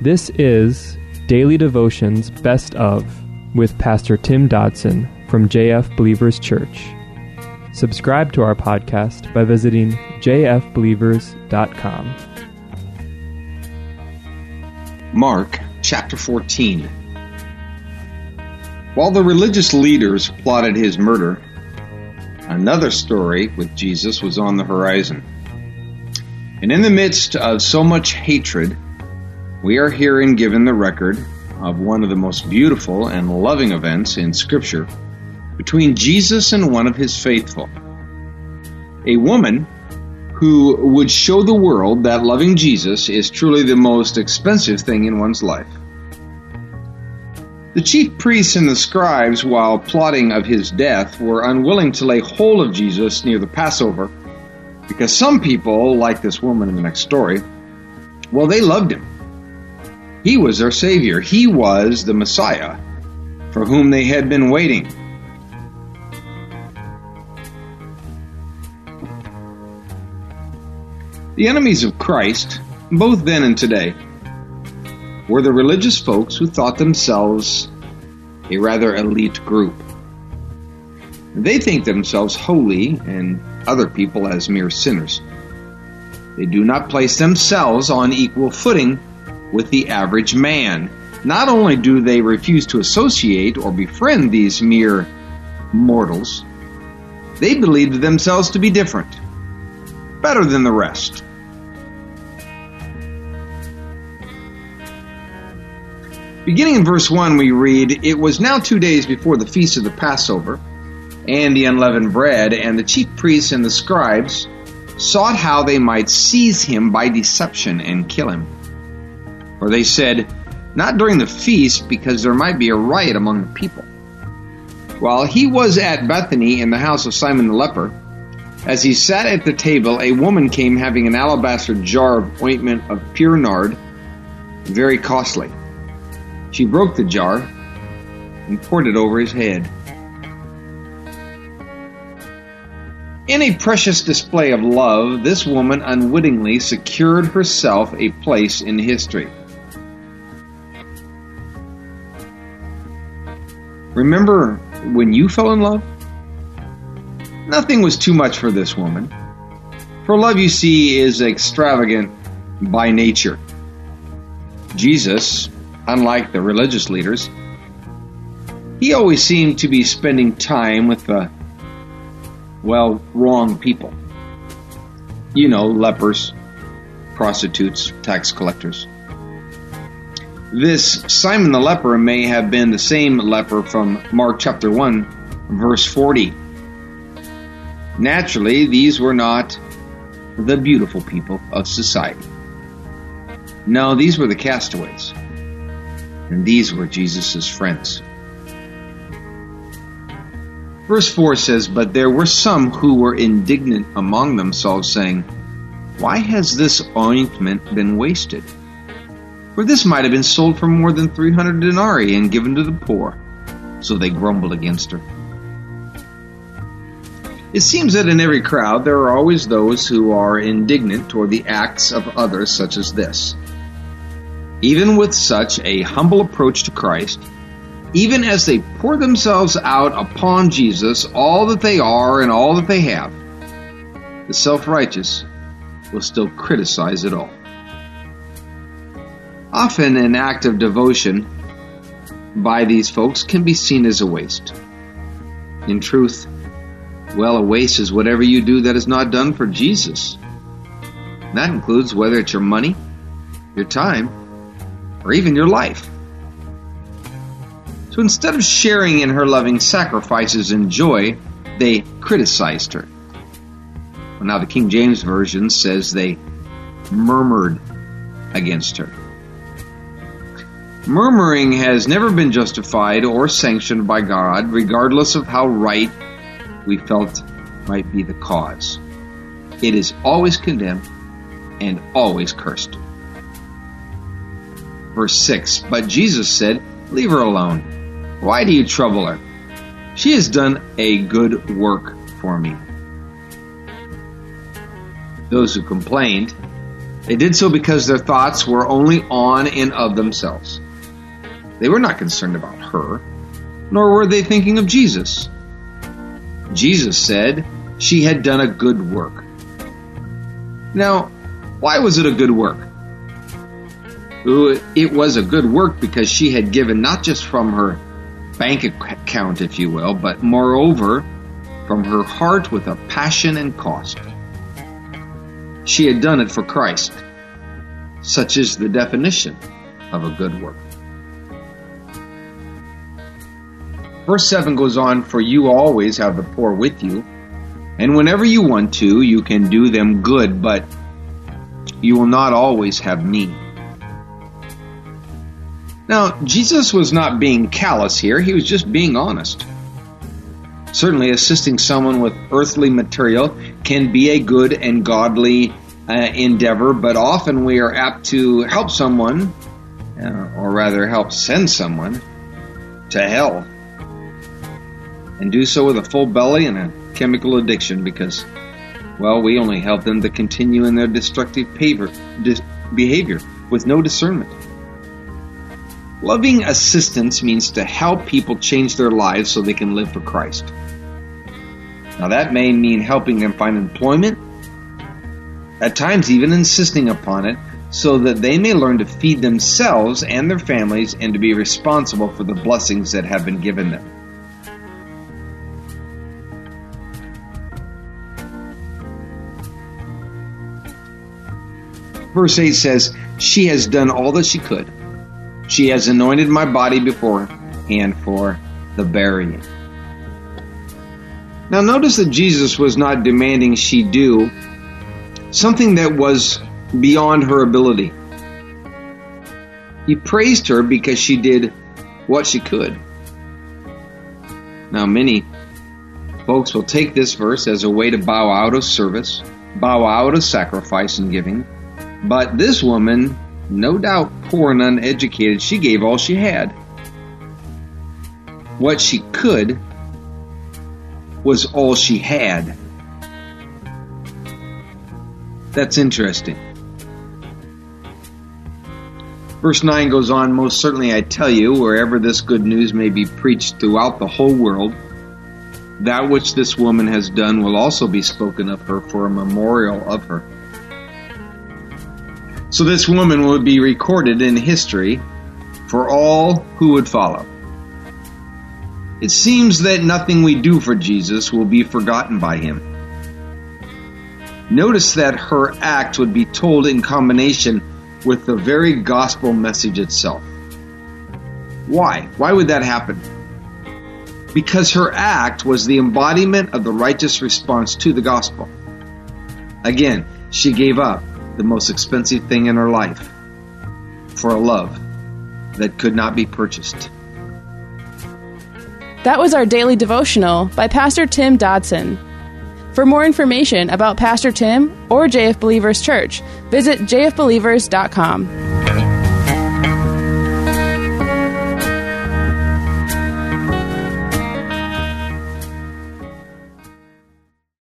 This is Daily Devotions Best Of with Pastor Tim Dodson from JF Believers Church. Subscribe to our podcast by visiting jfbelievers.com. Mark chapter 14. While the religious leaders plotted his murder, another story with Jesus was on the horizon. And in the midst of so much hatred, we are herein given the record of one of the most beautiful and loving events in Scripture between Jesus and one of his faithful. A woman who would show the world that loving Jesus is truly the most expensive thing in one's life. The chief priests and the scribes, while plotting of his death, were unwilling to lay hold of Jesus near the Passover because some people, like this woman in the next story, well, they loved him. He was their Savior. He was the Messiah for whom they had been waiting. The enemies of Christ, both then and today, were the religious folks who thought themselves a rather elite group. They think themselves holy and other people as mere sinners. They do not place themselves on equal footing with the average man. Not only do they refuse to associate or befriend these mere mortals, they believe themselves to be different, better than the rest. Beginning in verse 1, we read, "It was now 2 days before the feast of the Passover, and the unleavened bread, and the chief priests and the scribes sought how they might seize him by deception and kill him. For they said, 'Not during the feast, because there might be a riot among the people.' While he was at Bethany in the house of Simon the leper, as he sat at the table, a woman came having an alabaster jar of ointment of pure nard, very costly. She broke the jar and poured it over his head." In a precious display of love, this woman unwittingly secured herself a place in history. Remember when you fell in love? Nothing was too much for this woman. For love, you see, is extravagant by nature. Jesus, unlike the religious leaders, he always seemed to be spending time with the wrong people. You know, lepers, prostitutes, tax collectors. This Simon the leper may have been the same leper from Mark chapter 1, verse 40. Naturally, these were not the beautiful people of society. No, these were the castaways. And these were Jesus' friends. Verse 4 says, "But there were some who were indignant among themselves, saying, 'Why has this ointment been wasted? For this might have been sold for more than 300 denarii and given to the poor.' So they grumbled against her." It seems that in every crowd there are always those who are indignant toward the acts of others such as this. Even with such a humble approach to Christ, even as they pour themselves out upon Jesus, all that they are and all that they have, the self-righteous will still criticize it all. Often an act of devotion by these folks can be seen as a waste. In truth, a waste is whatever you do that is not done for Jesus. And that includes whether it's your money, your time, or even your life. So instead of sharing in her loving sacrifices and joy, they criticized her. Well, now the King James Version says they murmured against her. Murmuring has never been justified or sanctioned by God, regardless of how right we felt might be the cause. It is always condemned and always cursed. Verse 6, "But Jesus said, 'Leave her alone. Why do you trouble her? She has done a good work for me.'" Those who complained They did so because their thoughts were only on and of themselves. They were not concerned about her, nor were they thinking of Jesus. Jesus said she had done a good work. Now, why was it a good work? It was a good work because she had given not just from her bank account, if you will, but moreover, from her heart with a passion and cost. She had done it for Christ. Such is the definition of a good work. Verse 7 goes on, "For you always have the poor with you, and whenever you want to, you can do them good, but you will not always have me." Now, Jesus was not being callous here. He was just being honest. Certainly, assisting someone with earthly material can be a good and godly endeavor, but often we are apt to help someone, or rather help send someone, to hell. And do so with a full belly and a chemical addiction because, well, we only help them to continue in their destructive behavior with no discernment. Loving assistance means to help people change their lives so they can live for Christ. Now that may mean helping them find employment, at times even insisting upon it, so that they may learn to feed themselves and their families and to be responsible for the blessings that have been given them. Verse 8 says, "She has done all that she could. She has anointed my body beforehand for the burying." Now notice that Jesus was not demanding she do something that was beyond her ability. He praised her because she did what she could. Now many folks will take this verse as a way to bow out of service, bow out of sacrifice and giving, but this woman, no doubt poor and uneducated, she gave all she had. What she could was all she had. That's interesting. Verse 9 goes on, "Most certainly I tell you, wherever this good news may be preached throughout the whole world, that which this woman has done will also be spoken of her for a memorial of her." So this woman would be recorded in history for all who would follow. It seems that nothing we do for Jesus will be forgotten by him. Notice that her act would be told in combination with the very gospel message itself. Why? Why would that happen? Because her act was the embodiment of the righteous response to the gospel. Again, she gave up the most expensive thing in her life for a love that could not be purchased. That was our daily devotional by Pastor Tim Dodson. For more information about Pastor Tim or JF Believers Church, visit jfbelievers.com.